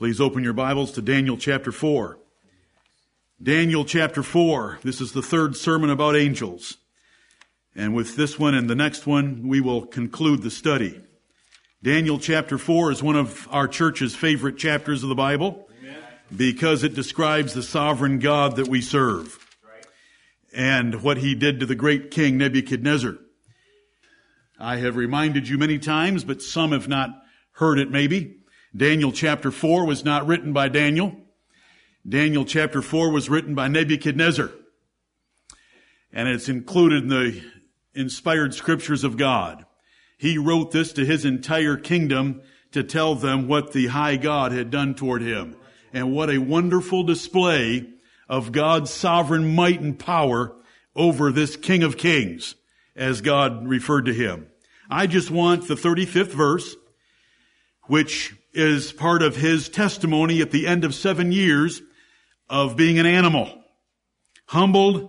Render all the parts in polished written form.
Please open your Bibles to Daniel chapter 4. Daniel chapter 4. This is the third sermon about angels. And with this one and the next one, we will conclude the study. Daniel chapter 4 is one of our church's favorite chapters of the Bible. Amen. Because it describes the sovereign God that we serve. Right. And what he did to the great king Nebuchadnezzar. I have reminded you many times, but some have not heard it maybe. Daniel chapter 4 was not written by Daniel. Daniel chapter 4 was written by Nebuchadnezzar. And it's included in the inspired scriptures of God. He wrote this to his entire kingdom to tell them what the high God had done toward him. And what a wonderful display of God's sovereign might and power over this King of Kings, as God referred to him. I just want the 35th verse, which is part of his testimony at the end of 7 years of being an animal, humbled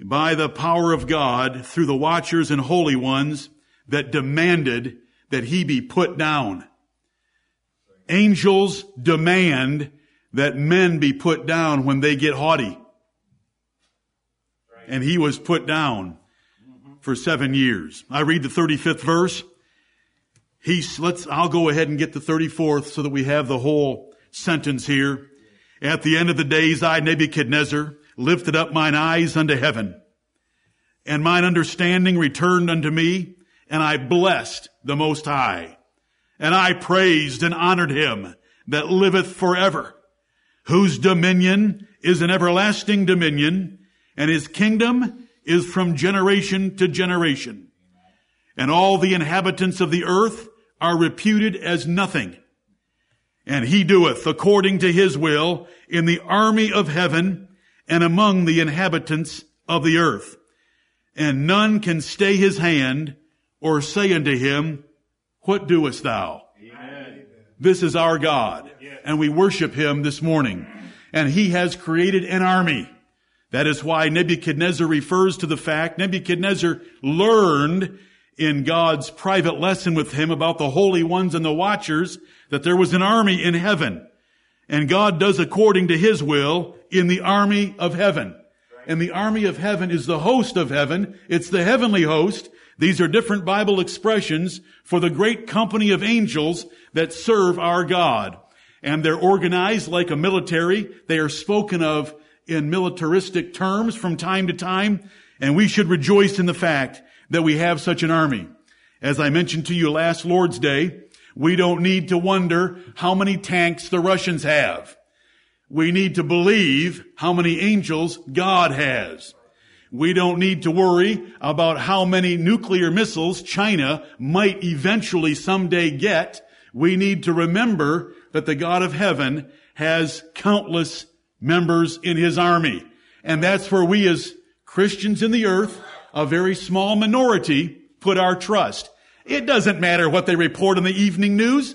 by the power of God through the watchers and holy ones that demanded that he be put down. Angels demand that men be put down when they get haughty. And he was put down for 7 years. I read the 35th verse. I'll go ahead and get the 34th so that we have the whole sentence here. At the end of the days, I, Nebuchadnezzar, lifted up mine eyes unto heaven, and mine understanding returned unto me, and I blessed the Most High, and I praised and honored him that liveth forever, whose dominion is an everlasting dominion, and his kingdom is from generation to generation. And all the inhabitants of the earth are reputed as nothing. And he doeth according to his will in the army of heaven and among the inhabitants of the earth. And none can stay his hand or say unto him, what doest thou? Amen. This is our God, and we worship him this morning. And he has created an army. That is why Nebuchadnezzar refers to the fact Nebuchadnezzar learned in God's private lesson with him about the holy ones and the watchers that there was an army in heaven. And God does according to his will in the army of heaven. And the army of heaven is the host of heaven. It's the heavenly host. These are different Bible expressions for the great company of angels that serve our God. And they're organized like a military. They are spoken of in militaristic terms from time to time. And we should rejoice in the fact that we have such an army. As I mentioned to you last Lord's Day, we don't need to wonder how many tanks the Russians have. We need to believe how many angels God has. We don't need to worry about how many nuclear missiles China might eventually someday get. We need to remember that the God of heaven has countless members in his army. And that's where we as Christians in the earth, a very small minority, put our trust. It doesn't matter what they report in the evening news.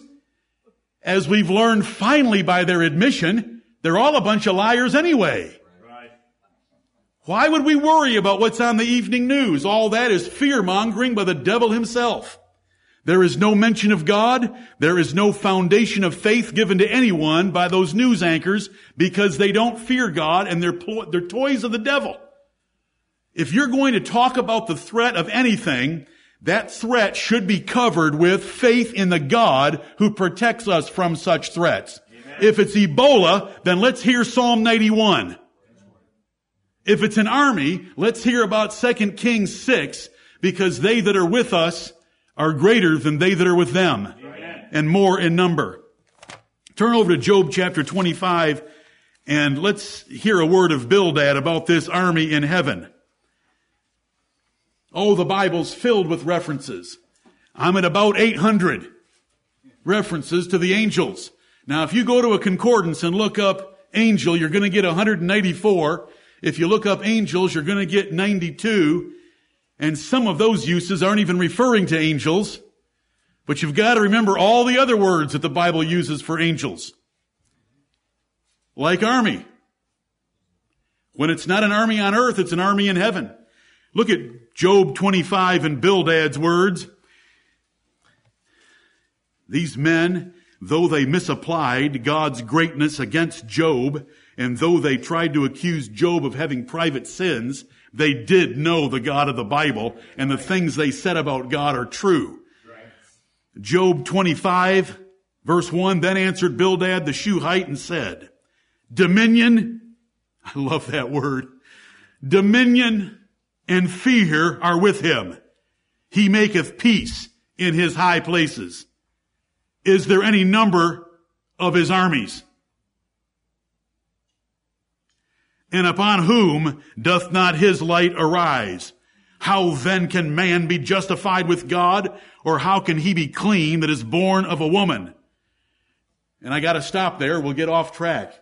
As we've learned finally by their admission, they're all a bunch of liars anyway. Right. Why would we worry about what's on the evening news? All that is fear-mongering by the devil himself. There is no mention of God. There is no foundation of faith given to anyone by those news anchors because they don't fear God and they're toys of the devil. If you're going to talk about the threat of anything, that threat should be covered with faith in the God who protects us from such threats. Amen. If it's Ebola, then let's hear Psalm 91. If it's an army, let's hear about 2 Kings 6, because they that are with us are greater than they that are with them, Amen. And more in number. Turn over to Job chapter 25, and let's hear a word of Bildad about this army in heaven. Oh, the Bible's filled with references. I'm at about 800 references to the angels. Now, if you go to a concordance and look up angel, you're going to get 184. If you look up angels, you're going to get 92. And some of those uses aren't even referring to angels. But you've got to remember all the other words that the Bible uses for angels. Like army. When it's not an army on earth, it's an army in heaven. Look at Job 25 and Bildad's words. These men Though they misapplied God's greatness against Job, and though they tried to accuse Job of having private sins, they did know the God of the Bible, and the things they said about God are true. Job 25, verse 1, then answered Bildad the Shuhite and said, dominion, I love that word, dominion and fear are with him. He maketh peace in his high places. Is there any number of his armies? And upon whom doth not his light arise? How then can man be justified with God? Or how can he be clean that is born of a woman? And I got to stop there. We'll get off track.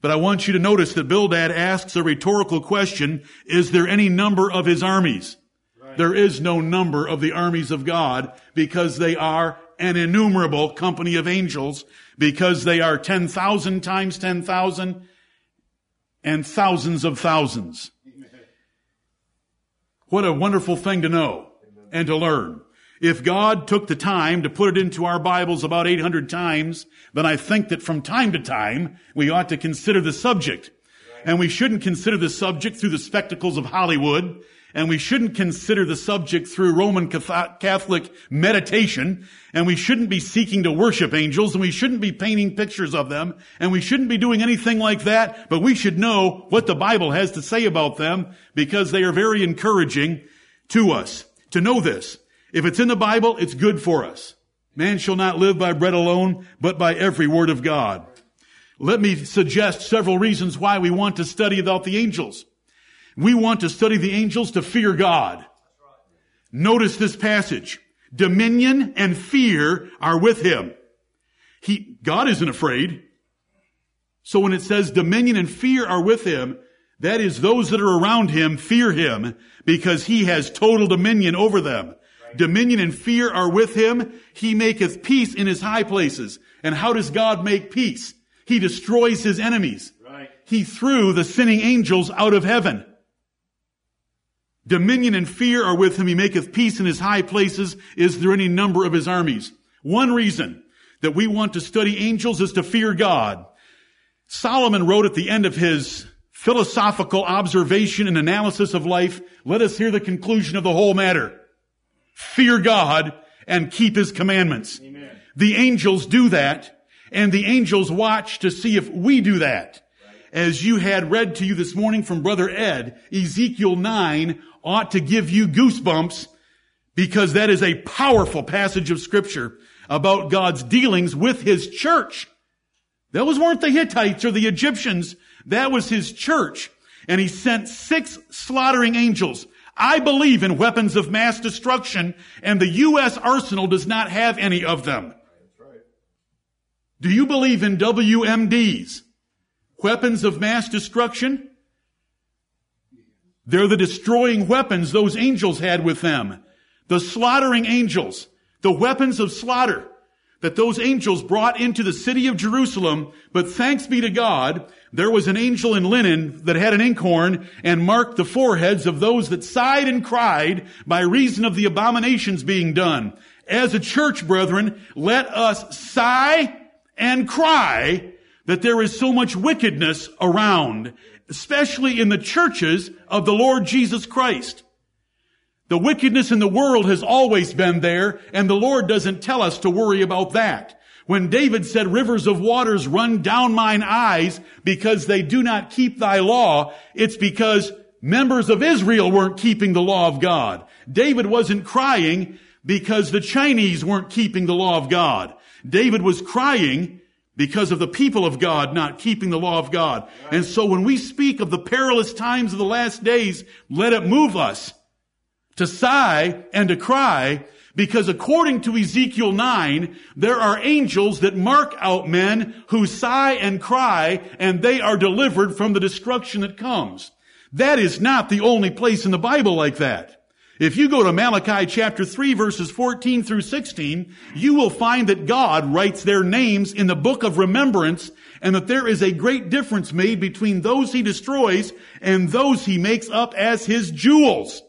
But I want you to notice that Bildad asks a rhetorical question. Is there any number of his armies? Right. There is no number of the armies of God, because they are an innumerable company of angels, because they are 10,000 times 10,000 and thousands of thousands. What a wonderful thing to know and to learn. If God took the time to put it into our Bibles about 800 times, then I think that from time to time we ought to consider the subject. And we shouldn't consider the subject through the spectacles of Hollywood, and we shouldn't consider the subject through Roman Catholic meditation, and we shouldn't be seeking to worship angels, and we shouldn't be painting pictures of them, and we shouldn't be doing anything like that, but we should know what the Bible has to say about them, because they are very encouraging to us to know this. If it's in the Bible, it's good for us. Man shall not live by bread alone, but by every word of God. Let me suggest several reasons why we want to study about the angels. We want to study the angels to fear God. Notice this passage. Dominion and fear are with him. God isn't afraid. So when it says dominion and fear are with him, that is, those that are around him fear him, because he has total dominion over them. Dominion and fear are with him. He maketh peace in his high places. And how does God make peace? He destroys his enemies. Right. He threw the sinning angels out of heaven. Dominion and fear are with him. He maketh peace in his high places. Is there any number of his armies? One reason that we want to study angels is to fear God. Solomon wrote at the end of his philosophical observation and analysis of life, let us hear the conclusion of the whole matter. Fear God and keep his commandments. Amen. The angels do that, and the angels watch to see if we do that. Right. As you had read to you this morning from Brother Ed, Ezekiel 9 ought to give you goosebumps, because that is a powerful passage of Scripture about God's dealings with his church. Those weren't the Hittites or the Egyptians. That was his church. And he sent 6 slaughtering angels. I believe in weapons of mass destruction, and the U.S. arsenal does not have any of them. Right. Do you believe in WMDs? Weapons of mass destruction? They're the destroying weapons those angels had with them. The slaughtering angels, the weapons of slaughter that those angels brought into the city of Jerusalem. But thanks be to God, there was an angel in linen that had an inkhorn and marked the foreheads of those that sighed and cried by reason of the abominations being done. As a church, brethren, let us sigh and cry that there is so much wickedness around, especially in the churches of the Lord Jesus Christ. The wickedness in the world has always been there, and the Lord doesn't tell us to worry about that. When David said, rivers of waters run down mine eyes because they do not keep thy law, it's because members of Israel weren't keeping the law of God. David wasn't crying because the Chinese weren't keeping the law of God. David was crying because of the people of God not keeping the law of God. And so when we speak of the perilous times of the last days, let it move us to sigh and to cry, because according to Ezekiel 9, there are angels that mark out men who sigh and cry, and they are delivered from the destruction that comes. That is not the only place in the Bible like that. If you go to Malachi chapter 3, verses 14 through 16, you will find that God writes their names in the book of remembrance, and that there is a great difference made between those he destroys and those he makes up as his jewels.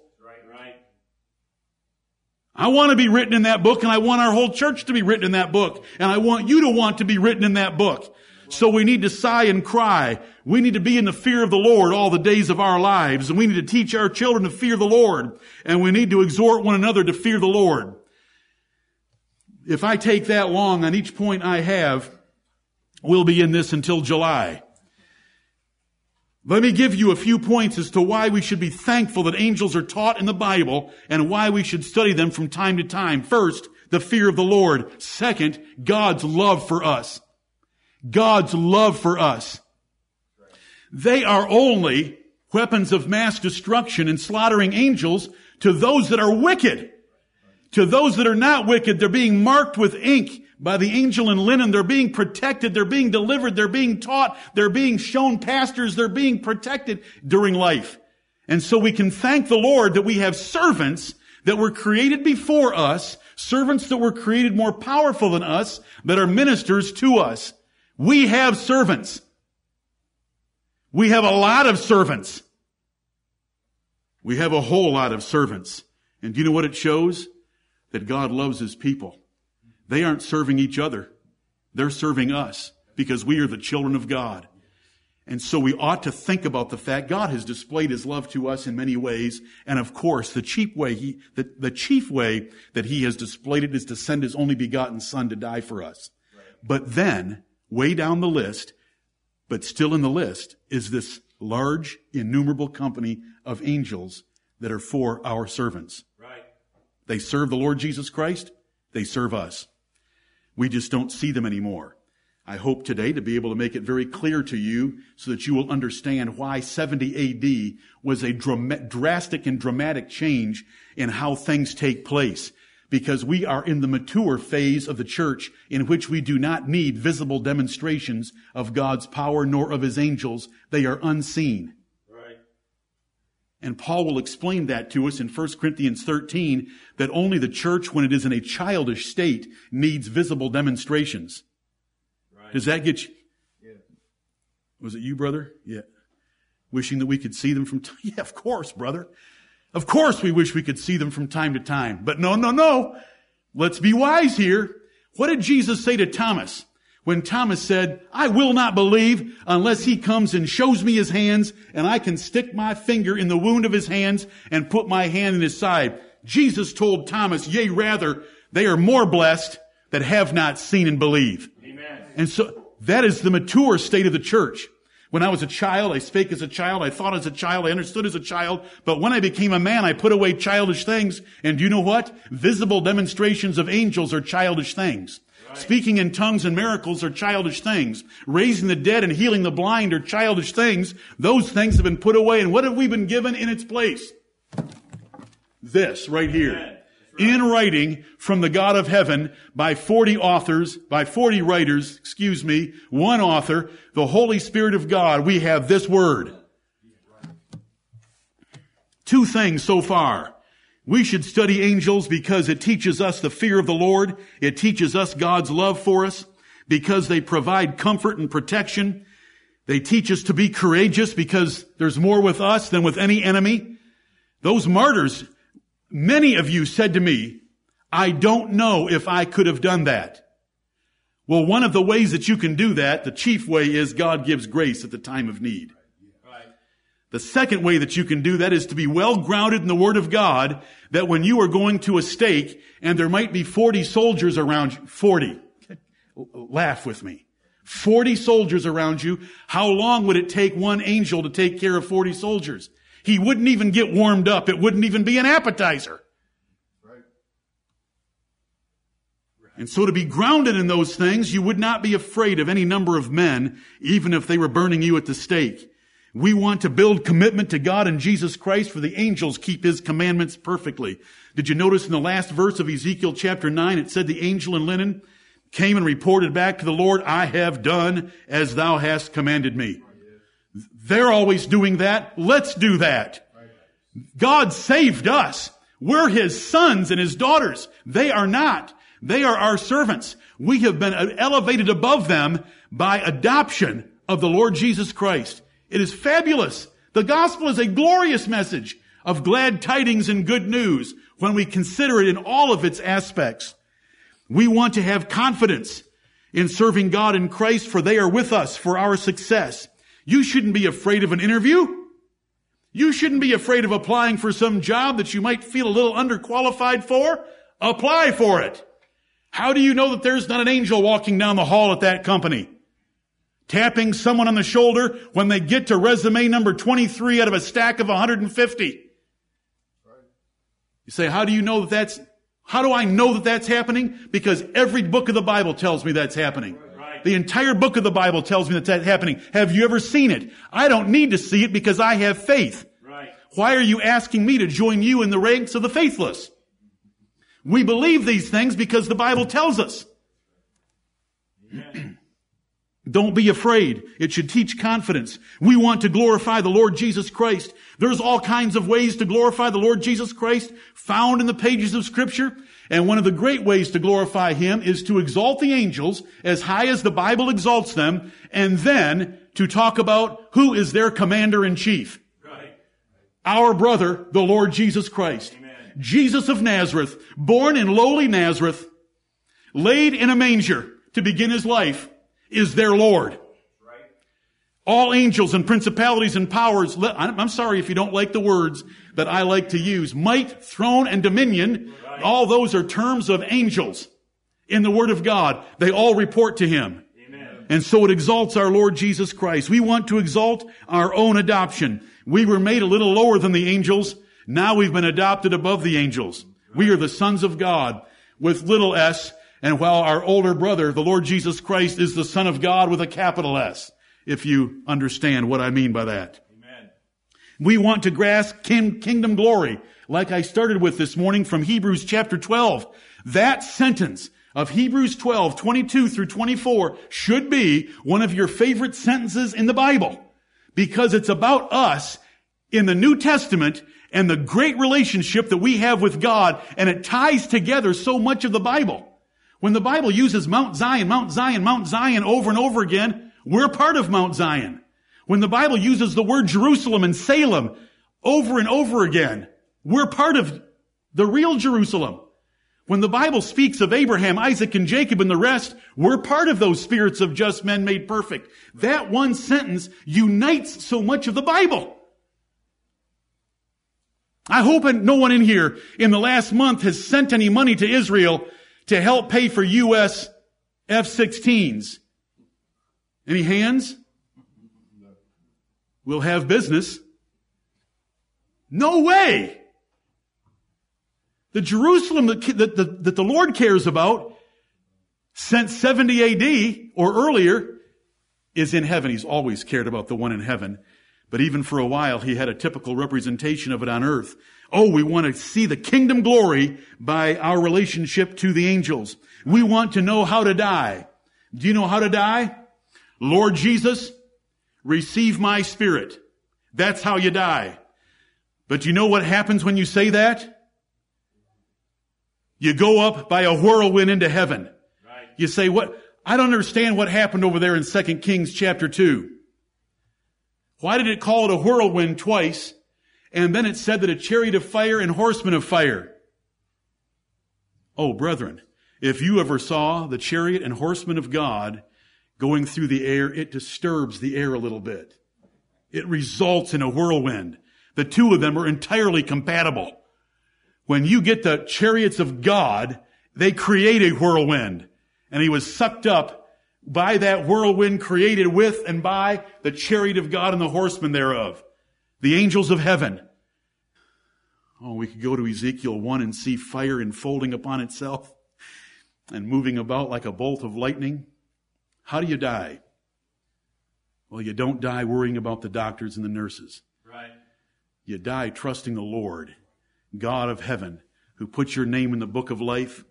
I want to be written in that book, and I want our whole church to be written in that book, and I want you to want to be written in that book. So we need to sigh and cry. We need to be in the fear of the Lord all the days of our lives, and we need to teach our children to fear the Lord, and we need to exhort one another to fear the Lord. If I take that long on each point I have, we'll be in this until July. Let me give you a few points as to why we should be thankful that angels are taught in the Bible and why we should study them from time to time. First, the fear of the Lord. Second, God's love for us. God's love for us. They are only weapons of mass destruction and slaughtering angels to those that are wicked. To those that are not wicked, they're being marked with ink by the angel in linen. They're being protected. They're being delivered. They're being taught. They're being shown pastors. They're being protected during life. And so we can thank the Lord that we have servants that were created before us, servants that were created more powerful than us, that are ministers to us. We have servants. We have a lot of servants. We have a whole lot of servants. And do you know what it shows? That God loves His people. They aren't serving each other. They're serving us because we are the children of God. And so we ought to think about the fact God has displayed His love to us in many ways. And of course, the chief way that He has displayed it is to send His only begotten Son to die for us. But then, way down the list, but still in the list, is this large, innumerable company of angels that are for our servants. Right. They serve the Lord Jesus Christ. They serve us. We just don't see them anymore. I hope today to be able to make it very clear to you so that you will understand why 70 AD was a drastic and dramatic change in how things take place. Because we are in the mature phase of the church in which we do not need visible demonstrations of God's power nor of His angels. They are unseen. And Paul will explain that to us in 1 Corinthians 13, that only the church, when it is in a childish state, needs visible demonstrations. Right. Does that get you? Yeah. Was it you, brother? Yeah. Wishing that we could see them from time. Yeah, of course, brother. Of course we wish we could see them from time to time. But no. Let's be wise here. What did Jesus say to Thomas? When Thomas said, I will not believe unless He comes and shows me His hands, and I can stick my finger in the wound of His hands and put my hand in His side. Jesus told Thomas, yea, rather, they are more blessed that have not seen and believe. Amen. And so that is the mature state of the church. When I was a child, I spake as a child, I thought as a child, I understood as a child, but when I became a man, I put away childish things. And do you know what? Visible demonstrations of angels are childish things. Speaking in tongues and miracles are childish things. Raising the dead and healing the blind are childish things. Those things have been put away. And what have we been given in its place? This right here. In writing from the God of heaven by 40 writers, one author, the Holy Spirit of God, we have this word. Two things so far. We should study angels because it teaches us the fear of the Lord. It teaches us God's love for us because they provide comfort and protection. They teach us to be courageous because there's more with us than with any enemy. Those martyrs, many of you said to me, I don't know if I could have done that. Well, one of the ways that you can do that, the chief way, is God gives grace at the time of need. The second way that you can do that is to be well grounded in the Word of God, that when you are going to a stake and there might be 40 soldiers around you, 40, laugh with me, 40 soldiers around you, how long would it take one angel to take care of 40 soldiers? He wouldn't even get warmed up. It wouldn't even be an appetizer. Right. And so to be grounded in those things, you would not be afraid of any number of men, even if they were burning you at the stake. We want to build commitment to God and Jesus Christ, for the angels keep His commandments perfectly. Did you notice in the last verse of Ezekiel chapter 9, it said the angel in linen came and reported back to the Lord, I have done as thou hast commanded me. They're always doing that. Let's do that. God saved us. We're His sons and His daughters. They are not. They are our servants. We have been elevated above them by adoption of the Lord Jesus Christ. It is fabulous. The gospel is a glorious message. of glad tidings and good news when we consider it in all of its aspects. We want to have confidence in serving God and Christ, for they are with us for our success. You shouldn't be afraid of an interview. You shouldn't be afraid of applying for some job that you might feel a little underqualified for. Apply for it. How do you know that there's not an angel walking down the hall at that company, tapping someone on the shoulder when they get to resume number 23 out of a stack of 150? You say, how do you know that that's, how do I know that that's happening? Because every book of the Bible tells me that's happening. Right. The entire book of the Bible tells me that that's happening. Have you ever seen it? I don't need to see it because I have faith. Right. Why are you asking me to join you in the ranks of the faithless? We believe these things because the Bible tells us. Yeah. Don't be afraid. It should teach confidence. We want to glorify the Lord Jesus Christ. There's all kinds of ways to glorify the Lord Jesus Christ found in the pages of Scripture. And one of the great ways to glorify Him is to exalt the angels as high as the Bible exalts them, and then to talk about who is their commander-in-chief. Right. Our brother, the Lord Jesus Christ. Amen. Jesus of Nazareth, born in lowly Nazareth, laid in a manger to begin His life, is their Lord. Right. All angels and principalities and powers, I'm sorry if you don't like the words that I like to use, might, throne, and dominion, right. All those are terms of angels in the Word of God. They all report to Him. Amen. And so it exalts our Lord Jesus Christ. We want to exalt our own adoption. We were made a little lower than the angels. Now we've been adopted above the angels. We are the sons of God with little s. And while our older brother, the Lord Jesus Christ, is the Son of God with a capital S, if you understand what I mean by that. Amen. We want to grasp kingdom glory, like I started with this morning from Hebrews chapter 12. That sentence of Hebrews 12, 22 through 24 should be one of your favorite sentences in the Bible, because it's about us in the New Testament and the great relationship that we have with God, and it ties together so much of the Bible. When the Bible uses Mount Zion, Mount Zion, Mount Zion over and over again, we're part of Mount Zion. When the Bible uses the word Jerusalem and Salem over and over again, we're part of the real Jerusalem. When the Bible speaks of Abraham, Isaac, and Jacob and the rest, we're part of those spirits of just men made perfect. That one sentence unites so much of the Bible. I hope no one in here in the last month has sent any money to Israel to help pay for U.S. F-16s. Any hands? We'll have business. No way! The Jerusalem that the Lord cares about, since 70 A.D. or earlier, is in heaven. He's always cared about the one in heaven. But even for a while, He had a typical representation of it on earth. Oh, we want to see the kingdom glory by our relationship to the angels. We want to know how to die. Do you know how to die? Lord Jesus, receive my spirit. That's how you die. But you know what happens when you say that? You go up by a whirlwind into heaven. Right. You say, what? I don't understand what happened over there in 2 Kings chapter 2. Why did it call it a whirlwind twice? And then it said that a chariot of fire and horsemen of fire. Oh, brethren, if you ever saw the chariot and horsemen of God going through the air, it disturbs the air a little bit. It results in a whirlwind. The two of them are entirely compatible. When you get the chariots of God, they create a whirlwind. And he was sucked up by that whirlwind created with and by the chariot of God and the horsemen thereof, the angels of heaven. Oh, we could go to Ezekiel 1 and see fire enfolding upon itself and moving about like a bolt of lightning. How do you die? Well, you don't die worrying about the doctors and the nurses. Right. You die trusting the Lord, God of heaven, who puts your name in the book of life,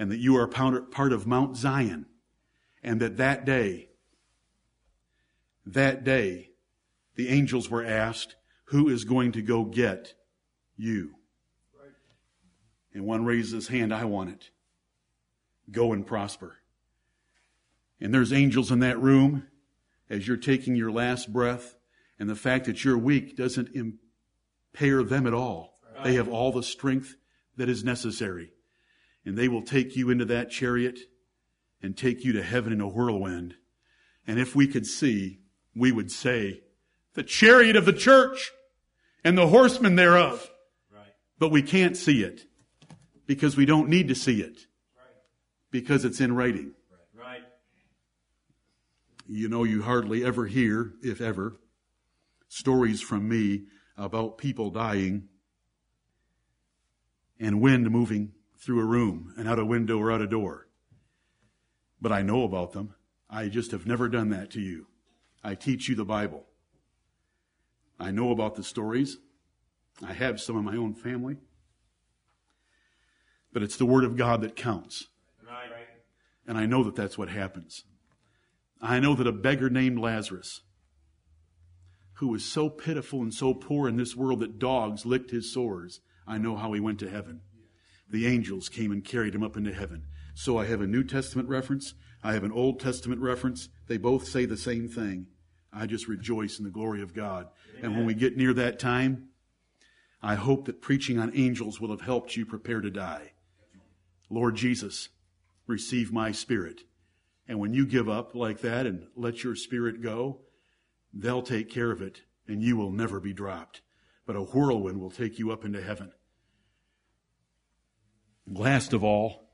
and that you are part of Mount Zion. And that day, the angels were asked, who is going to go get you? Right. And one raises his hand, I want it. Go and prosper. And there's angels in that room as you're taking your last breath. And the fact that you're weak doesn't payer them at all. Right. They have all the strength that is necessary. And they will take you into that chariot and take you to heaven in a whirlwind. And if we could see, we would say, the chariot of the church and the horsemen thereof. Right. But we can't see it because we don't need to see it. Right. Because it's in writing. Right. You know, you hardly ever hear, if ever, stories from me about people dying and wind moving through a room and out a window or out a door. But I know about them. I just have never done that to you. I teach you the Bible. I know about the stories. I have some in my own family. But it's the Word of God that counts. Right. And I know that that's what happens. I know that a beggar named Lazarus, who was so pitiful and so poor in this world that dogs licked his sores, I know how he went to heaven. The angels came and carried him up into heaven. So I have a New Testament reference. I have an Old Testament reference. They both say the same thing. I just rejoice in the glory of God. Amen. And when we get near that time, I hope that preaching on angels will have helped you prepare to die. Lord Jesus, receive my spirit. And when you give up like that and let your spirit go, they'll take care of it and you will never be dropped. But a whirlwind will take you up into heaven. Last of all,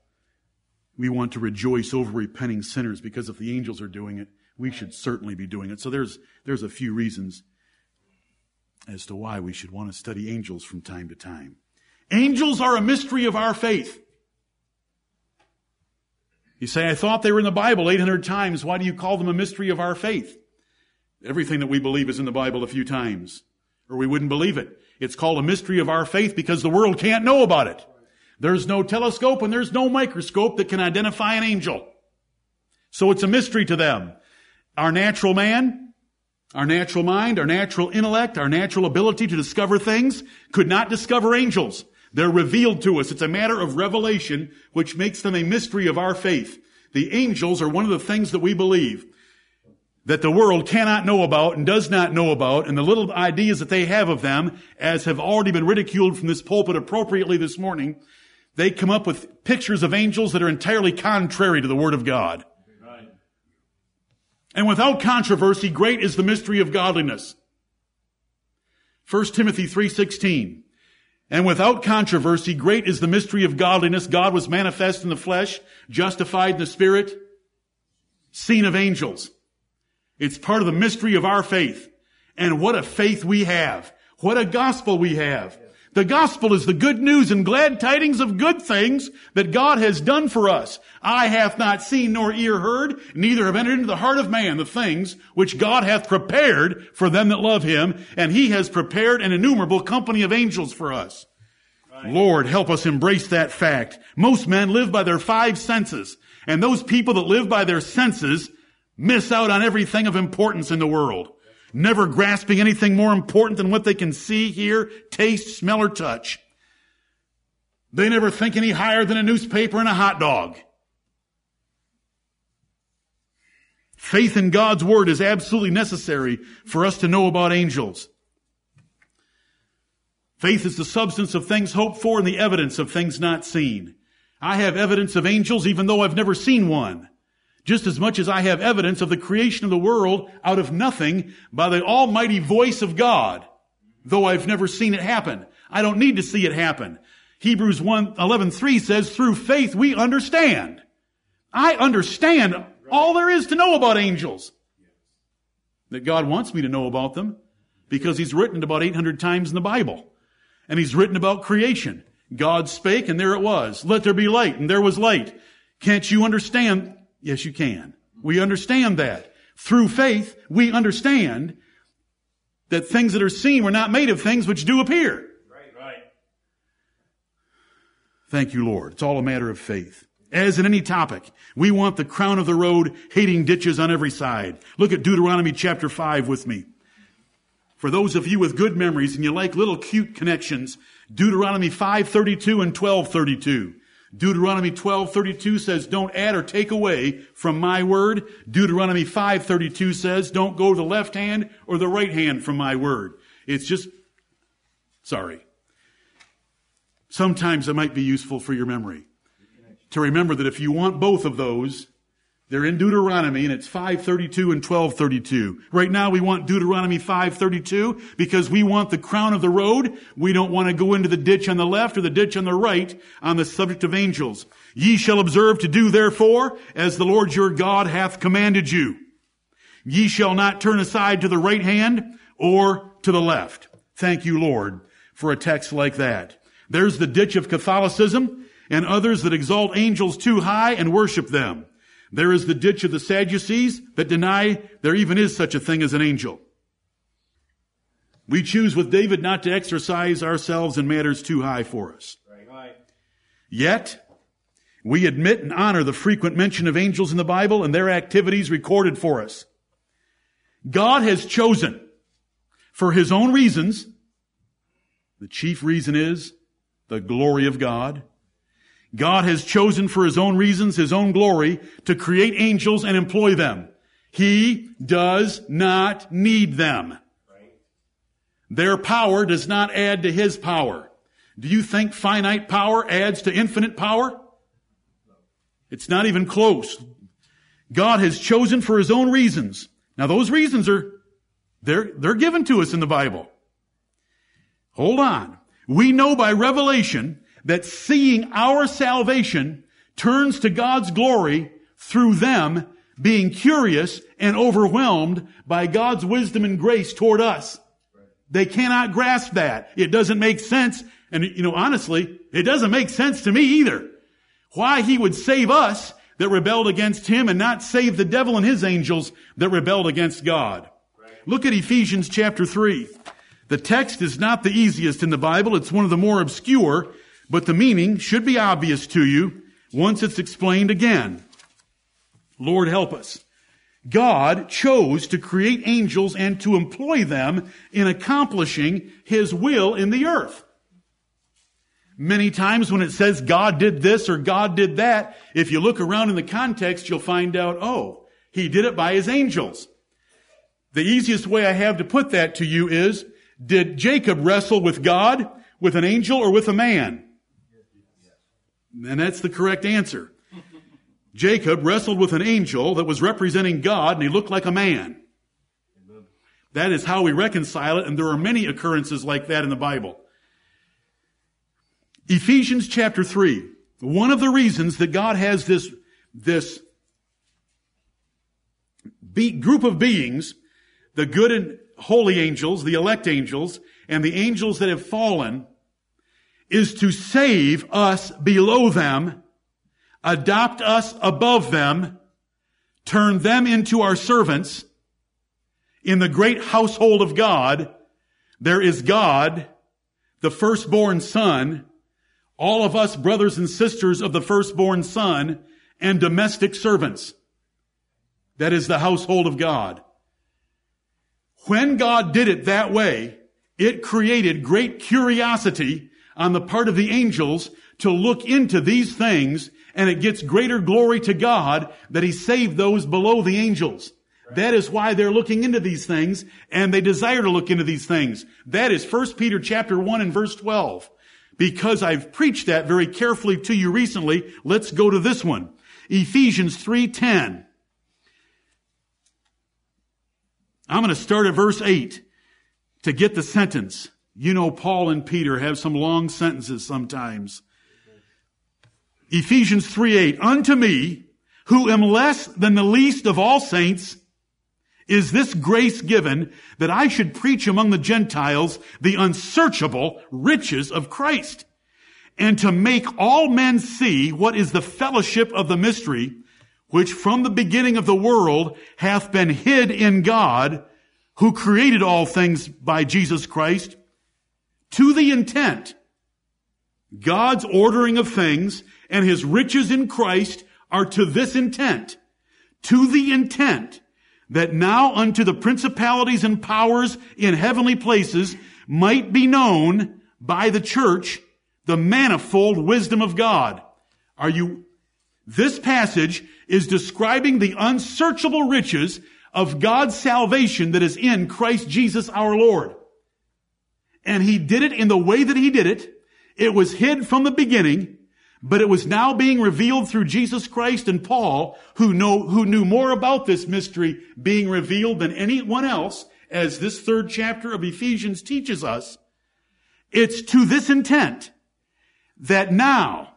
we want to rejoice over repenting sinners because if the angels are doing it, we should certainly be doing it. So there's a few reasons as to why we should want to study angels from time to time. Angels are a mystery of our faith. You say, I thought they were in the Bible 800 times. Why do you call them a mystery of our faith? Everything that we believe is in the Bible a few times, or we wouldn't believe it. It's called a mystery of our faith because the world can't know about it. There's no telescope and there's no microscope that can identify an angel. So it's a mystery to them. Our natural man, our natural mind, our natural intellect, our natural ability to discover things could not discover angels. They're revealed to us. It's a matter of revelation, which makes them a mystery of our faith. The angels are one of the things that we believe that the world cannot know about and does not know about, and the little ideas that they have of them, as have already been ridiculed from this pulpit appropriately this morning, they come up with pictures of angels that are entirely contrary to the Word of God. And without controversy, great is the mystery of godliness. 1 Timothy 3:16. And without controversy, great is the mystery of godliness. God was manifest in the flesh, justified in the spirit, seen of angels. It's part of the mystery of our faith. And what a faith we have. What a gospel we have. The gospel is the good news and glad tidings of good things that God has done for us. I hath not seen nor ear heard, neither have entered into the heart of man the things which God hath prepared for them that love him, and he has prepared an innumerable company of angels for us. Right. Lord, help us embrace that fact. Most men live by their five senses, and those people that live by their senses miss out on everything of importance in the world. Never grasping anything more important than what they can see, hear, taste, smell, or touch. They never think any higher than a newspaper and a hot dog. Faith in God's Word is absolutely necessary for us to know about angels. Faith is the substance of things hoped for and the evidence of things not seen. I have evidence of angels even though I've never seen one. Just as much as I have evidence of the creation of the world out of nothing by the almighty voice of God, though I've never seen it happen. I don't need to see it happen. Hebrews 11:3 says, through faith we understand. I understand all there is to know about angels. That God wants me to know about them because he's written about 800 times in the Bible. And he's written about creation. God spake and there it was. Let there be light and there was light. Can't you understand? Yes, you can. We understand that. Through faith, we understand that things that are seen were not made of things which do appear. Right. Thank you, Lord. It's all a matter of faith. As in any topic, we want the crown of the road, hating ditches on every side. Look at Deuteronomy chapter 5 with me. For those of you with good memories and you like little cute connections, Deuteronomy 5:32 and 12:32. Deuteronomy 12:32 says, don't add or take away from my word. Deuteronomy 5:32 says, don't go to the left hand or the right hand from my word. It's just Sorry. Sometimes it might be useful for your memory to remember that if you want both of those, they're in Deuteronomy, and it's 5:32 and 12:32. Right now we want Deuteronomy 5:32 because we want the crown of the road. We don't want to go into the ditch on the left or the ditch on the right on the subject of angels. Ye shall observe to do therefore as the Lord your God hath commanded you. Ye shall not turn aside to the right hand or to the left. Thank you, Lord, for a text like that. There's the ditch of Catholicism and others that exalt angels too high and worship them. There is the ditch of the Sadducees that deny there even is such a thing as an angel. We choose with David not to exercise ourselves in matters too high for us. Yet, we admit and honor the frequent mention of angels in the Bible and their activities recorded for us. God has chosen for his own reasons. The chief reason is the glory of God. God has chosen for his own reasons, his own glory, to create angels and employ them. He does not need them. Right. Their power does not add to his power. Do you think finite power adds to infinite power? It's not even close. God has chosen for his own reasons. Now those reasons are, they're given to us in the Bible. Hold on. We know by revelation that seeing our salvation turns to God's glory through them being curious and overwhelmed by God's wisdom and grace toward us. They cannot grasp that. It doesn't make sense. And, honestly, it doesn't make sense to me either. Why he would save us that rebelled against him and not save the devil and his angels that rebelled against God. Look at Ephesians chapter 3. The text is not the easiest in the Bible. It's one of the more obscure, but the meaning should be obvious to you once it's explained again. Lord, help us. God chose to create angels and to employ them in accomplishing his will in the earth. Many times when it says God did this or God did that, if you look around in the context, you'll find out, oh, he did it by his angels. The easiest way I have to put that to you is, did Jacob wrestle with God, with an angel, or with a man? And that's the correct answer. Jacob wrestled with an angel that was representing God, and he looked like a man. That is how we reconcile it, and there are many occurrences like that in the Bible. Ephesians chapter 3. One of the reasons that God has this group of beings, the good and holy angels, the elect angels, and the angels that have fallen, is to save us below them, adopt us above them, turn them into our servants. In the great household of God, there is God, the firstborn son, all of us brothers and sisters of the firstborn son, and domestic servants. That is the household of God. When God did it that way, it created great curiosity on the part of the angels to look into these things, and it gets greater glory to God that he saved those below the angels. That is why they're looking into these things, and they desire to look into these things. That is 1 Peter chapter 1 and verse 12. Because I've preached that very carefully to you recently, let's go to this one. Ephesians 3:10. I'm going to start at verse 8 to get the sentence. Paul and Peter have some long sentences sometimes. Ephesians 3:8, unto me, who am less than the least of all saints, is this grace given that I should preach among the Gentiles the unsearchable riches of Christ, and to make all men see what is the fellowship of the mystery, which from the beginning of the world hath been hid in God, who created all things by Jesus Christ, to the intent God's ordering of things and his riches in Christ are to this intent, to the intent that now unto the principalities and powers in heavenly places might be known by the church the manifold wisdom of God. This passage is describing the unsearchable riches of God's salvation that is in Christ Jesus our Lord. and he did it in the way that he did it. It was hid from the beginning, but it was now being revealed through Jesus Christ and Paul, who knew more about this mystery being revealed than anyone else, as this third chapter of Ephesians teaches us. It's to this intent that now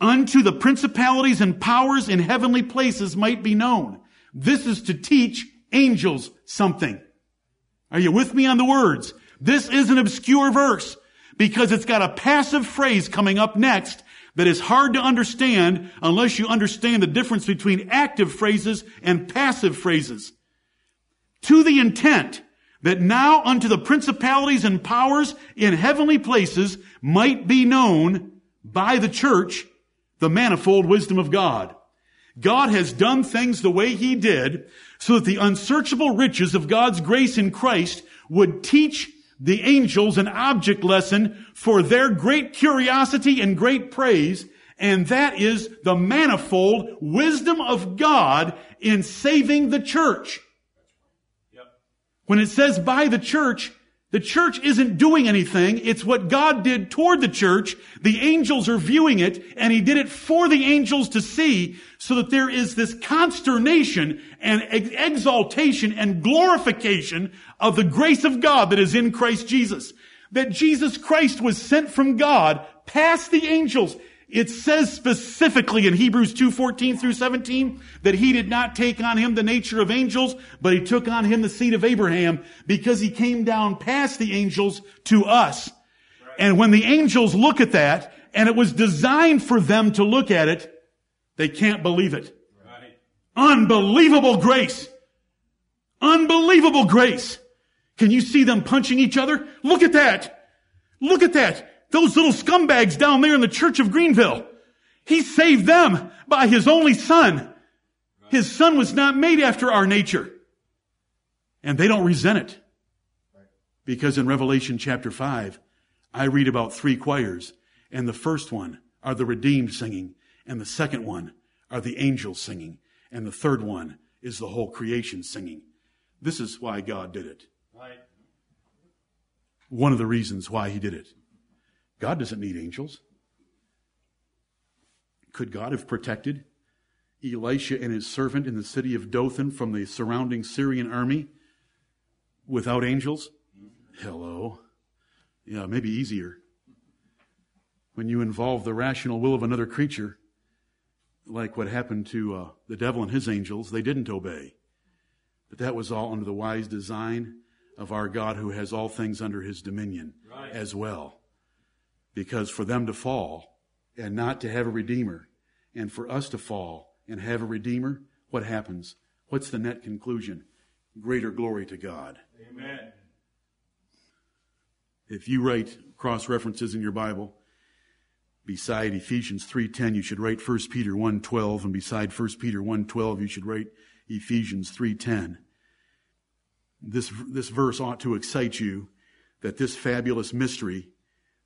unto the principalities and powers in heavenly places might be known. This is to teach angels something. Are you with me on the words? This is an obscure verse because it's got a passive phrase coming up next that is hard to understand unless you understand the difference between active phrases and passive phrases. To the intent that now unto the principalities and powers in heavenly places might be known by the church the manifold wisdom of God. God has done things the way he did so that the unsearchable riches of God's grace in Christ would teach the angels an object lesson for their great curiosity and great praise, and that is the manifold wisdom of God in saving the church. Yep. When it says by the church isn't doing anything. It's what God did toward the church. The angels are viewing it, and he did it for the angels to see so that there is this consternation and exaltation and glorification of the grace of God that is in Christ Jesus. That Jesus Christ was sent from God past the angels. It says specifically in Hebrews 2:14 through 17 that he did not take on him the nature of angels, but he took on him the seed of Abraham because he came down past the angels to us. Right. And when the angels look at that, and it was designed for them to look at it, they can't believe it. Right. Unbelievable grace. Unbelievable grace. Can you see them punching each other? Look at that. Look at that. Those little scumbags down there in the church of Greenville. He saved them by his only son. His son was not made after our nature. And they don't resent it. Because in Revelation chapter 5, I read about three choirs. And the first one are the redeemed singing. And the second one are the angels singing. And the third one is the whole creation singing. This is why God did it. One of the reasons why he did it. God doesn't need angels. Could God have protected Elisha and his servant in the city of Dothan from the surrounding Syrian army without angels? Hello. Yeah, maybe easier. When you involve the rational will of another creature, like what happened to the devil and his angels, they didn't obey. But that was all under the wise design of our God who has all things under his dominion as well. Because for them to fall and not to have a Redeemer, and for us to fall and have a Redeemer, what happens? What's the net conclusion? Greater glory to God. Amen. If you write cross-references in your Bible, beside Ephesians 3:10, you should write 1 Peter 1:12, and beside 1 Peter 1:12, you should write Ephesians 3:10. This verse ought to excite you that this fabulous mystery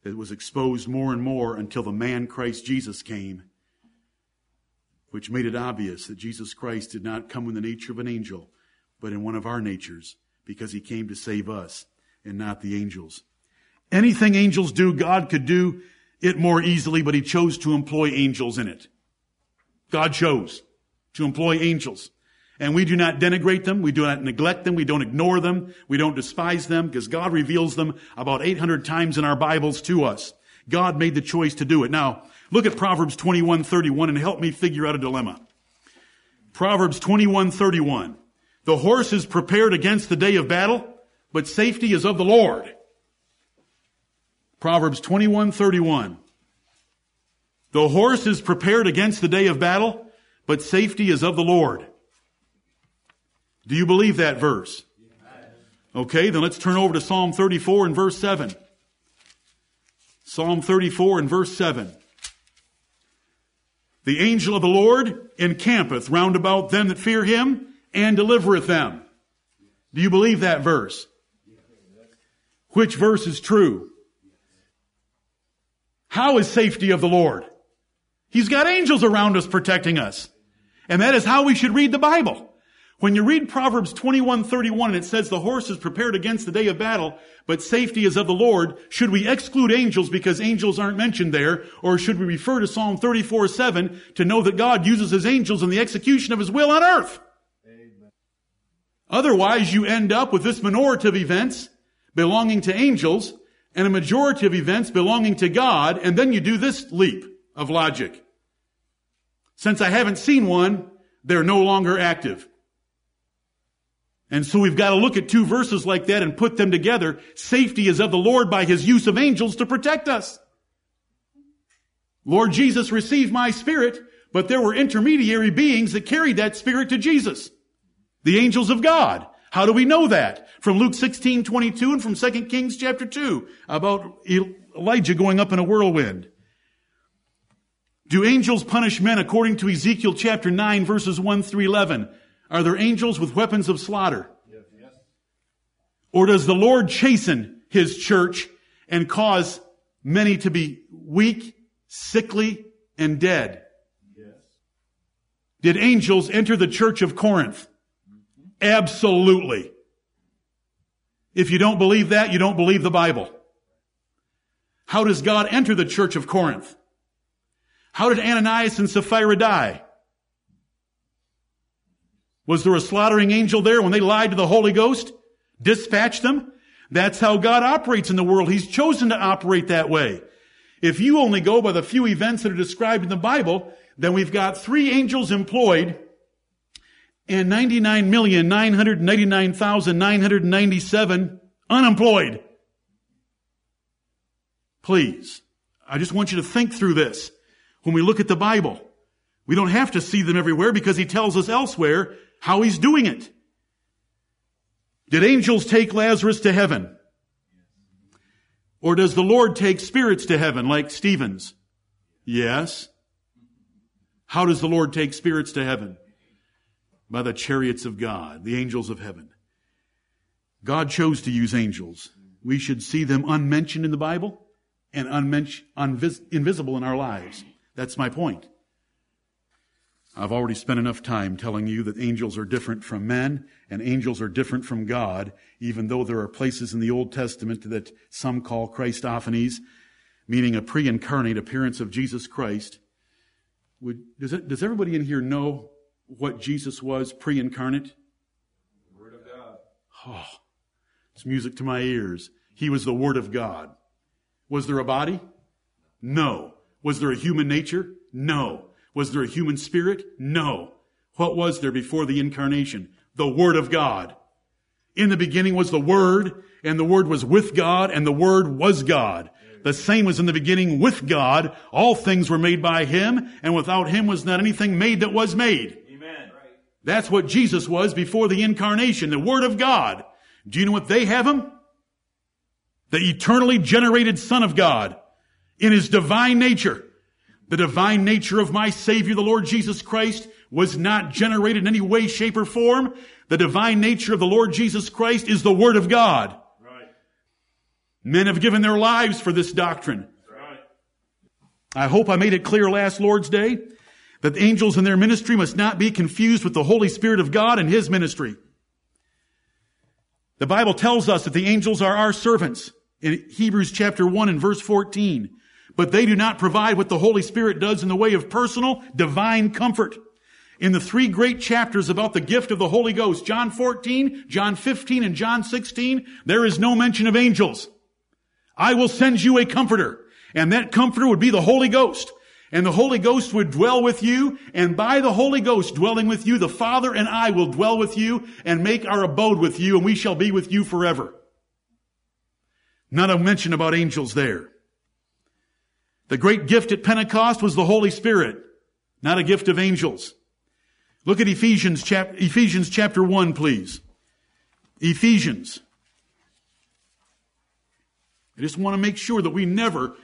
that was exposed more and more until the man Christ Jesus came, which made it obvious that Jesus Christ did not come in the nature of an angel, but in one of our natures, because he came to save us and not the angels. Anything angels do, God could do it more easily, but he chose to employ angels in it. God chose to employ angels. And we do not denigrate them. We do not neglect them. We don't ignore them. We don't despise them because God reveals them about 800 times in our Bibles to us. God made the choice to do it. Now, look at Proverbs 21:31 and help me figure out a dilemma. Proverbs 21:31. The horse is prepared against the day of battle, but safety is of the Lord. Proverbs 21:31. The horse is prepared against the day of battle, but safety is of the Lord. Do you believe that verse? Okay, then let's turn over to Psalm 34 and verse 7. Psalm 34 and verse 7. The angel of the Lord encampeth round about them that fear him and delivereth them. Do you believe that verse? Which verse is true? How is safety of the Lord? He's got angels around us protecting us. And that is how we should read the Bible. When you read Proverbs 21:31 and it says the horse is prepared against the day of battle, but safety is of the Lord, should we exclude angels because angels aren't mentioned there? Or should we refer to Psalm 34:7 to know that God uses his angels in the execution of his will on earth? Amen. Otherwise, you end up with this minority of events belonging to angels and a majority of events belonging to God, and then you do this leap of logic. Since I haven't seen one, they're no longer active. And so we've got to look at two verses like that and put them together. Safety is of the Lord by his use of angels to protect us. Lord Jesus received my spirit, but there were intermediary beings that carried that spirit to Jesus. The angels of God. How do we know that? From Luke 16:22 and from 2 Kings chapter 2 about Elijah going up in a whirlwind. Do angels punish men according to Ezekiel chapter 9 verses 1 through 11? Are there angels with weapons of slaughter? Yes. Or does the Lord chasten his church and cause many to be weak, sickly, and dead? Yes. Did angels enter the church of Corinth? Mm-hmm. Absolutely. If you don't believe that, you don't believe the Bible. How does God enter the church of Corinth? How did Ananias and Sapphira die? Was there a slaughtering angel there when they lied to the Holy Ghost? Dispatched them? That's how God operates in the world. He's chosen to operate that way. If you only go by the few events that are described in the Bible, then we've got 3 angels employed and 99,999,997 unemployed. Please, I just want you to think through this. When we look at the Bible, we don't have to see them everywhere because he tells us elsewhere how he's doing it. Did angels take Lazarus to heaven? Or does the Lord take spirits to heaven like Stephen's? Yes. How does the Lord take spirits to heaven? By the chariots of God, the angels of heaven. God chose to use angels. We should see them unmentioned in the Bible and invisible in our lives. That's my point. I've already spent enough time telling you that angels are different from men and angels are different from God, even though there are places in the Old Testament that some call Christophanies, meaning a pre-incarnate appearance of Jesus Christ. Does everybody in here know what Jesus was pre-incarnate? The Word of God. Oh, it's music to my ears. He was the Word of God. Was there a body? No. Was there a human nature? No. Was there a human spirit? No. What was there before the incarnation? The Word of God. In the beginning was the Word, and the Word was with God, and the Word was God. The same was in the beginning with God. All things were made by Him, and without Him was not anything made that was made. Amen. That's what Jesus was before the incarnation, the Word of God. Do you know what they have Him? The eternally generated Son of God in His divine nature. The divine nature of my Savior, the Lord Jesus Christ, was not generated in any way, shape, or form. The divine nature of the Lord Jesus Christ is the Word of God. Right. Men have given their lives for this doctrine. Right. I hope I made it clear last Lord's Day that the angels in their ministry must not be confused with the Holy Spirit of God and His ministry. The Bible tells us that the angels are our servants in Hebrews chapter 1 and verse 14. But they do not provide what the Holy Spirit does in the way of personal, divine comfort. In the 3 great chapters about the gift of the Holy Ghost, John 14, John 15, and John 16, there is no mention of angels. I will send you a comforter, and that comforter would be the Holy Ghost. And the Holy Ghost would dwell with you, and by the Holy Ghost dwelling with you, the Father and I will dwell with you and make our abode with you, and we shall be with you forever. Not a mention about angels there. The great gift at Pentecost was the Holy Spirit, not a gift of angels. Look at Ephesians chapter 1, please. Ephesians. I just want to make sure that we never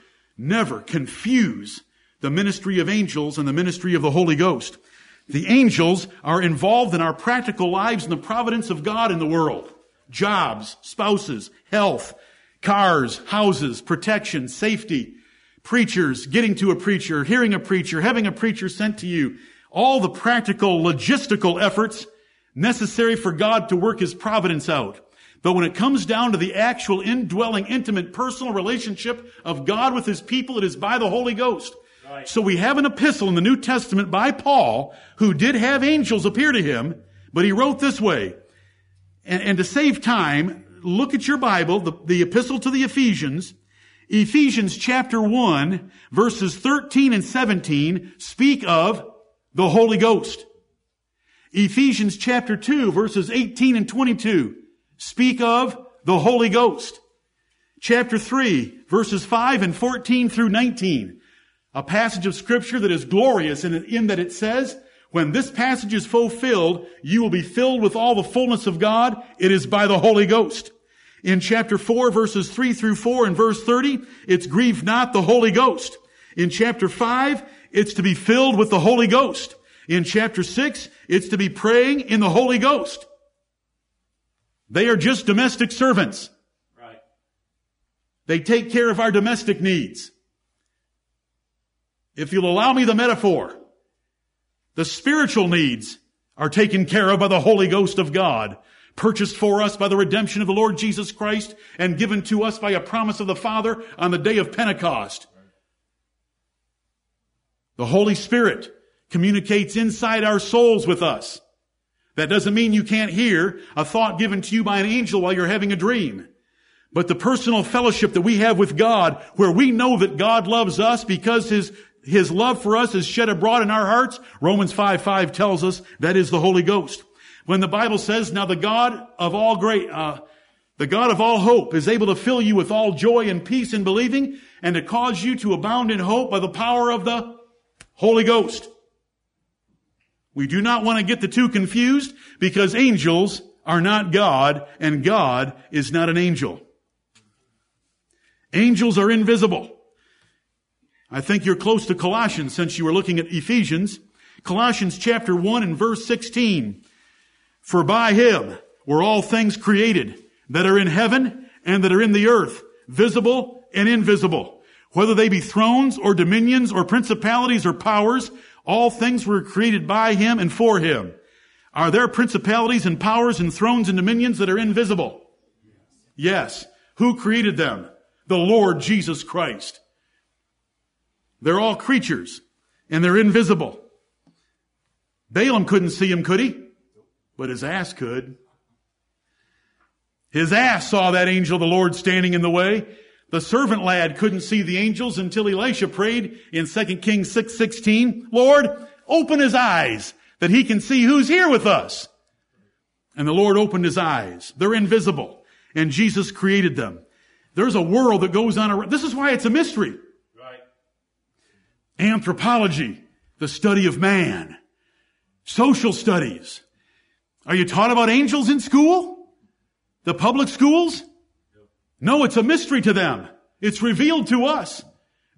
confuse the ministry of angels and the ministry of the Holy Ghost. The angels are involved in our practical lives and the providence of God in the world. Jobs, spouses, health, cars, houses, protection, safety, preachers, getting to a preacher, hearing a preacher, having a preacher sent to you, all the practical, logistical efforts necessary for God to work his providence out. But when it comes down to the actual indwelling, intimate, personal relationship of God with his people, it is by the Holy Ghost. Right. So we have an epistle in the New Testament by Paul, who did have angels appear to him, but he wrote this way. And to save time, look at your Bible, the epistle to the Ephesians. Ephesians chapter 1, verses 13 and 17 speak of the Holy Ghost. Ephesians chapter 2, verses 18 and 22 speak of the Holy Ghost. Chapter 3, verses 5 and 14 through 19, a passage of Scripture that is glorious in that it says, when this passage is fulfilled, you will be filled with all the fullness of God. It is by the Holy Ghost. In chapter 4, verses 3 through 4 and verse 30, it's grieve not the Holy Ghost. In chapter 5, it's to be filled with the Holy Ghost. In chapter 6, it's to be praying in the Holy Ghost. They are just domestic servants. Right. They take care of our domestic needs. If you'll allow me the metaphor, the spiritual needs are taken care of by the Holy Ghost of God, purchased for us by the redemption of the Lord Jesus Christ and given to us by a promise of the Father on the day of Pentecost. The Holy Spirit communicates inside our souls with us. That doesn't mean you can't hear a thought given to you by an angel while you're having a dream. But the personal fellowship that we have with God, where we know that God loves us because His love for us is shed abroad in our hearts. Romans 5:5 tells us that is the Holy Ghost. When the Bible says, now the God of all hope is able to fill you with all joy and peace in believing and to cause you to abound in hope by the power of the Holy Ghost. We do not want to get the two confused because angels are not God and God is not an angel. Angels are invisible. I think you're close to Colossians since you were looking at Ephesians. Colossians chapter 1 and verse 16. For by him were all things created that are in heaven and that are in the earth, visible and invisible. Whether they be thrones or dominions or principalities or powers, all things were created by him and for him. Are there principalities and powers and thrones and dominions that are invisible? Yes. Who created them? The Lord Jesus Christ. They're all creatures, and they're invisible. Balaam couldn't see him, could he? But his ass could. His ass saw that angel of the Lord standing in the way. The servant lad couldn't see the angels until Elisha prayed in 2 Kings 6:16, Lord, open his eyes that he can see who's here with us. And the Lord opened his eyes. They're invisible, and Jesus created them. There's a world that goes on around. This is why it's a mystery. Anthropology, the study of man. Social studies. Are you taught about angels in school? The public schools? No, it's a mystery to them. It's revealed to us.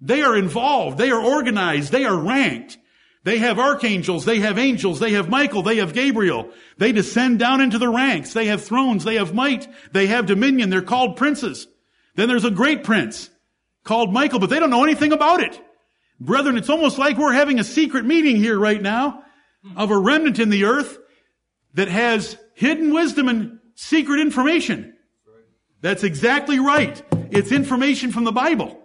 They are involved. They are organized. They are ranked. They have archangels. They have angels. They have Michael. They have Gabriel. They descend down into the ranks. They have thrones. They have might. They have dominion. They're called princes. Then there's a great prince called Michael, but they don't know anything about it. Brethren, it's almost like we're having a secret meeting here right now of a remnant in the earth that has hidden wisdom and secret information. That's exactly right. It's information from the Bible.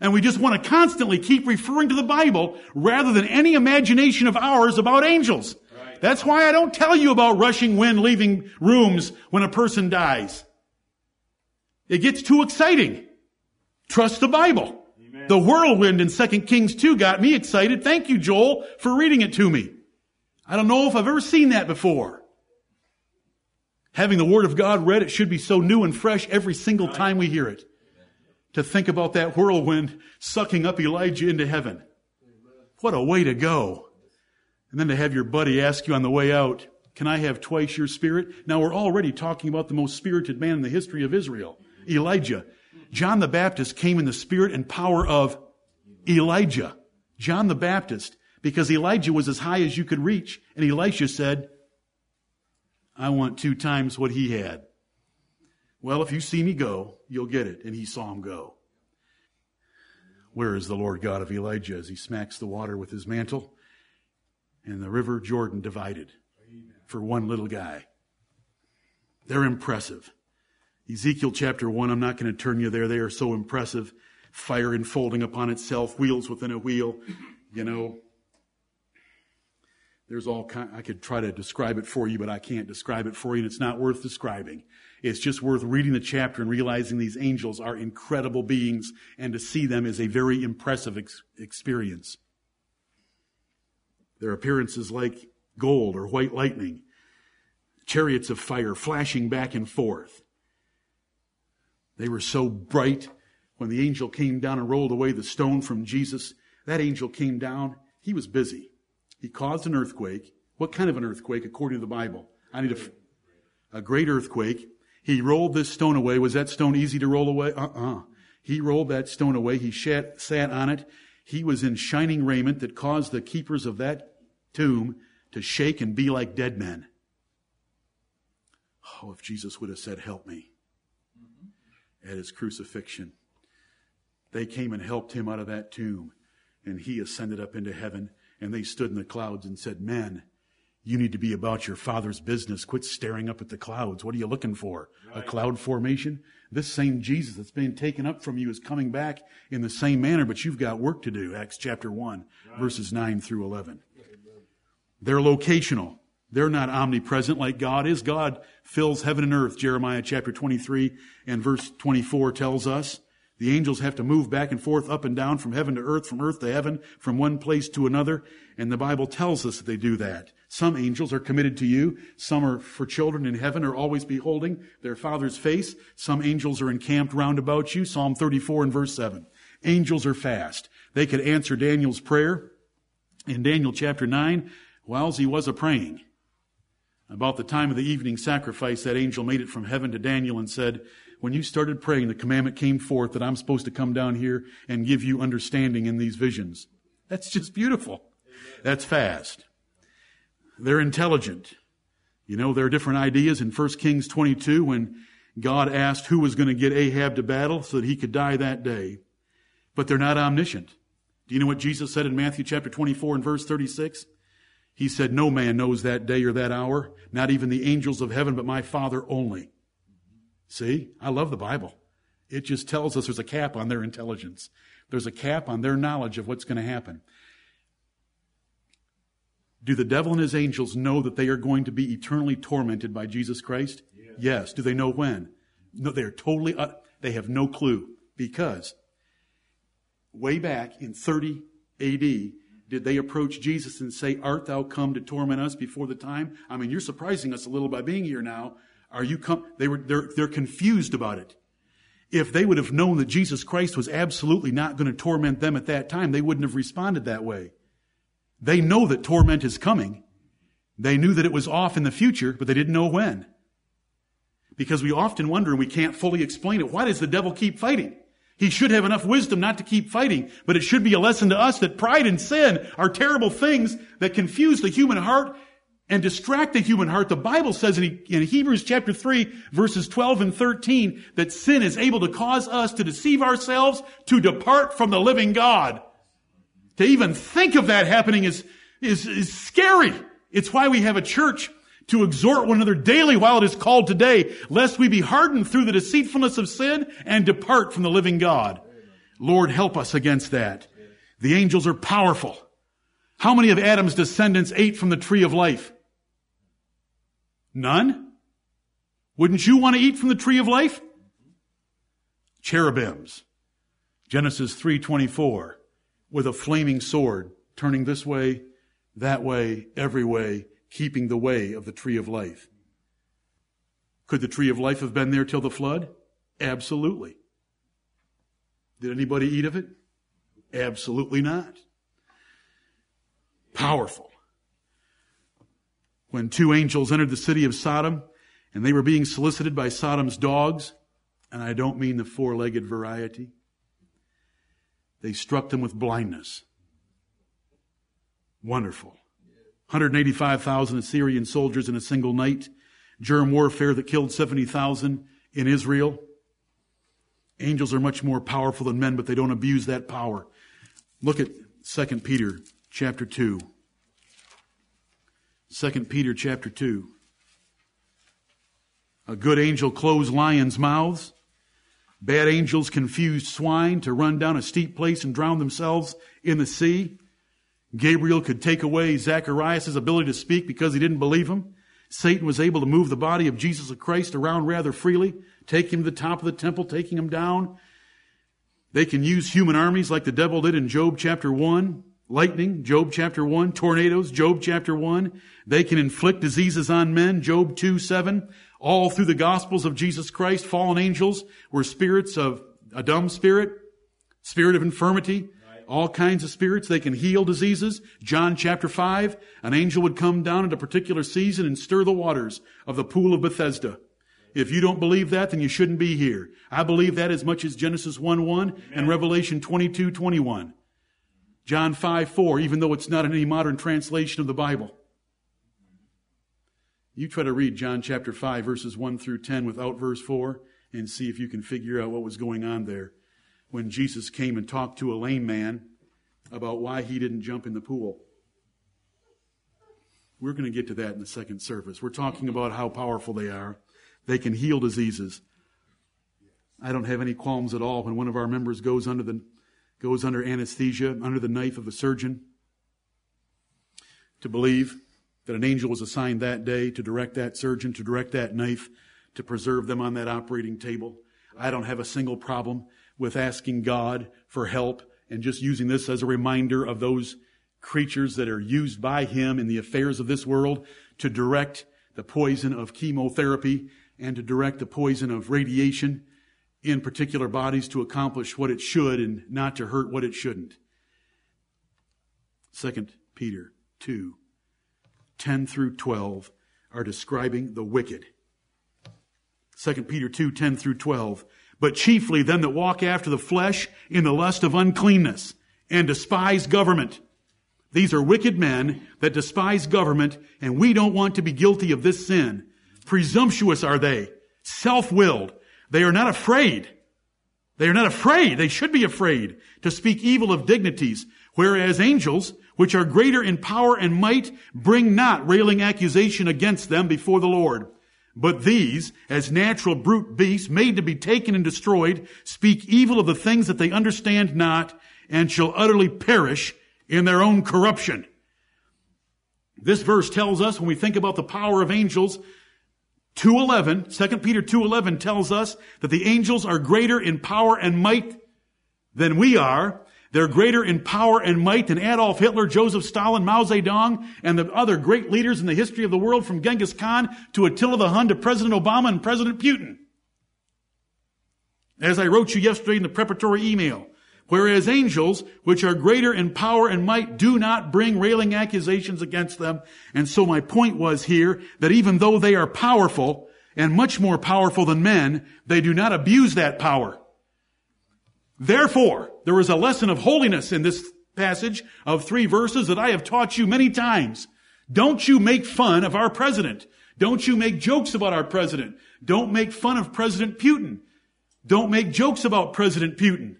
And we just want to constantly keep referring to the Bible rather than any imagination of ours about angels. Right. That's why I don't tell you about rushing wind leaving rooms when a person dies. It gets too exciting. Trust the Bible. The whirlwind in 2 Kings 2 got me excited. Thank you, Joel, for reading it to me. I don't know if I've ever seen that before. Having the Word of God read, it should be so new and fresh every single time we hear it. To think about that whirlwind sucking up Elijah into heaven. What a way to go. And then to have your buddy ask you on the way out, can I have twice your spirit? Now we're already talking about the most spirited man in the history of Israel, Elijah. John the Baptist came in the spirit and power of Elijah. John the Baptist, because Elijah was as high as you could reach. And Elisha said, I want 2 times what he had. Well, if you see me go, you'll get it. And he saw him go. Where is the Lord God of Elijah as he smacks the water with his mantle? And the river Jordan divided. for one little guy. They're impressive. Ezekiel chapter 1, I'm not going to turn you there. They are so impressive. Fire enfolding upon itself, wheels within a wheel, you know. There's all kind. I could try to describe it for you, but I can't describe it for you, and it's not worth describing. It's just worth reading the chapter and realizing these angels are incredible beings, and to see them is a very impressive experience. Their appearance is like gold or white lightning, chariots of fire flashing back and forth. They were so bright. When the angel came down and rolled away the stone from Jesus, that angel came down. He was busy. He caused an earthquake. What kind of an earthquake, according to the Bible? I need a great earthquake. He rolled this stone away. Was that stone easy to roll away? He rolled that stone away. He sat on it. He was in shining raiment that caused the keepers of that tomb to shake and be like dead men. Oh, if Jesus would have said, help me, at his crucifixion. They came and helped him out of that tomb, and he ascended up into heaven, and they stood in the clouds and said, men, you need to be about your Father's business. Quit staring up at the clouds. What are you looking for? Right. A cloud formation? This same Jesus that's been taken up from you is coming back in the same manner, but you've got work to do. Acts chapter 1, right. Verses 9 through 11. They're locational. They're not omnipresent like God is. God fills heaven and earth. Jeremiah chapter 23 and verse 24 tells us the angels have to move back and forth, up and down, from heaven to earth, from earth to heaven, from one place to another. And the Bible tells us that they do that. Some angels are committed to you. Some are for children in heaven, are always beholding their Father's face. Some angels are encamped round about you. Psalm 34 and verse 7. Angels are fast. They could answer Daniel's prayer in Daniel chapter 9 whilst he was a-praying. About the time of the evening sacrifice, that angel made it from heaven to Daniel and said, when you started praying, the commandment came forth that I'm supposed to come down here and give you understanding in these visions. That's just beautiful. That's fast. They're intelligent. You know, there are different ideas in 1 Kings 22 when God asked who was going to get Ahab to battle so that he could die that day. But they're not omniscient. Do you know what Jesus said in Matthew chapter 24 and verse 36? He said, no man knows that day or that hour, not even the angels of heaven, but my Father only. See, I love the Bible. It just tells us there's a cap on their intelligence. There's a cap on their knowledge of what's going to happen. Do the devil and his angels know that they are going to be eternally tormented by Jesus Christ? Yes. Yes. Do they know when? No, they are totally, they have no clue. Because way back in 30 A.D., did they approach Jesus and say, art thou come to torment us before the time? I mean, you're surprising us a little by being here now. Are you come? They're confused about it. If they would have known that Jesus Christ was absolutely not going to torment them at that time, they wouldn't have responded that way. They know that torment is coming. They knew that it was off in the future, but they didn't know when. Because we often wonder, and we can't fully explain it, why does the devil keep fighting? He should have enough wisdom not to keep fighting, but it should be a lesson to us that pride and sin are terrible things that confuse the human heart and distract the human heart. The Bible says in Hebrews chapter 3, verses 12 and 13, that sin is able to cause us to deceive ourselves, to depart from the living God. To even think of that happening is scary. It's why we have a church to exhort one another daily while it is called today, lest we be hardened through the deceitfulness of sin and depart from the living God. Lord, help us against that. The angels are powerful. How many of Adam's descendants ate from the tree of life? None? Wouldn't you want to eat from the tree of life? Cherubims. Genesis 3:24, with a flaming sword, turning this way, that way, every way, keeping the way of the tree of life. Could the tree of life have been there till the flood? Absolutely. Did anybody eat of it? Absolutely not. Powerful. When two angels entered the city of Sodom, and they were being solicited by Sodom's dogs, and I don't mean the four-legged variety, they struck them with blindness. Wonderful. 185,000 Assyrian soldiers in a single night. Germ warfare that killed 70,000 in Israel. Angels are much more powerful than men, but they don't abuse that power. Look at 2 Peter chapter 2. 2 Peter chapter 2. A good angel closed lions' mouths. Bad angels confused swine to run down a steep place and drown themselves in the sea. Gabriel could take away Zacharias' ability to speak because he didn't believe him. Satan was able to move the body of Jesus Christ around rather freely, take him to the top of the temple, taking him down. They can use human armies like the devil did in Job chapter 1. Lightning, Job chapter 1. Tornadoes, Job chapter 1. They can inflict diseases on men, Job 2:7. All through the Gospels of Jesus Christ, fallen angels were spirits of a dumb spirit, spirit of infirmity, all kinds of spirits. They can heal diseases. John chapter 5, an angel would come down at a particular season and stir the waters of the pool of Bethesda. If you don't believe that, then you shouldn't be here. I believe that as much as Genesis 1:1 and Revelation 22:21. John 5:4, even though it's not in any modern translation of the Bible. You try to read John chapter 5, verses 1 through 10 without verse 4 and see if you can figure out what was going on there when Jesus came and talked to a lame man about why he didn't jump in the pool. We're going to get to that in the second service. We're talking about how powerful they are. They can heal diseases. I don't have any qualms at all when one of our members goes under anesthesia, under the knife of a surgeon, to believe that an angel was assigned that day to direct that surgeon, to direct that knife, to preserve them on that operating table. I don't have a single problem with asking God for help and just using this as a reminder of those creatures that are used by Him in the affairs of this world to direct the poison of chemotherapy and to direct the poison of radiation in particular bodies to accomplish what it should and not to hurt what it shouldn't. 2 Peter 2. 10 through 12 are describing the wicked. 2 Peter 2, 10 through 12. But chiefly them that walk after the flesh in the lust of uncleanness and despise government. These are wicked men that despise government, and we don't want to be guilty of this sin. Presumptuous are they, self-willed. They are not afraid. They are not afraid. They should be afraid to speak evil of dignities, whereas angels, which are greater in power and might, bring not railing accusation against them before the Lord. But these, as natural brute beasts, made to be taken and destroyed, speak evil of the things that they understand not, and shall utterly perish in their own corruption. This verse tells us, when we think about the power of angels, 2:11, 2 Peter 2:11 tells us that the angels are greater in power and might than we are. They're greater in power and might than Adolf Hitler, Joseph Stalin, Mao Zedong, and the other great leaders in the history of the world, from Genghis Khan to Attila the Hun to President Obama and President Putin. As I wrote you yesterday in the preparatory email, whereas angels, which are greater in power and might, do not bring railing accusations against them. And so my point was here that even though they are powerful and much more powerful than men, they do not abuse that power. Therefore, there is a lesson of holiness in this passage of 3 verses that I have taught you many times. Don't you make fun of our president. Don't you make jokes about our president. Don't make fun of President Putin. Don't make jokes about President Putin.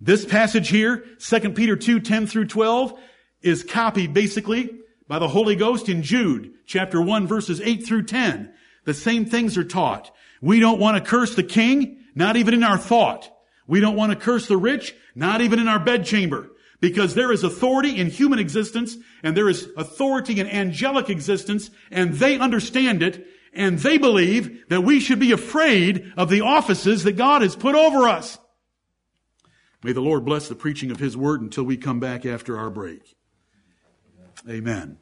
This passage here, 2 Peter 2, 10 through 12, is copied basically by the Holy Ghost in Jude, chapter 1, verses 8 through 10. The same things are taught. We don't want to curse the king, not even in our thought. We don't want to curse the rich, not even in our bedchamber, because there is authority in human existence, and there is authority in angelic existence, and they understand it, and they believe that we should be afraid of the offices that God has put over us. May the Lord bless the preaching of His Word until we come back after our break. Amen.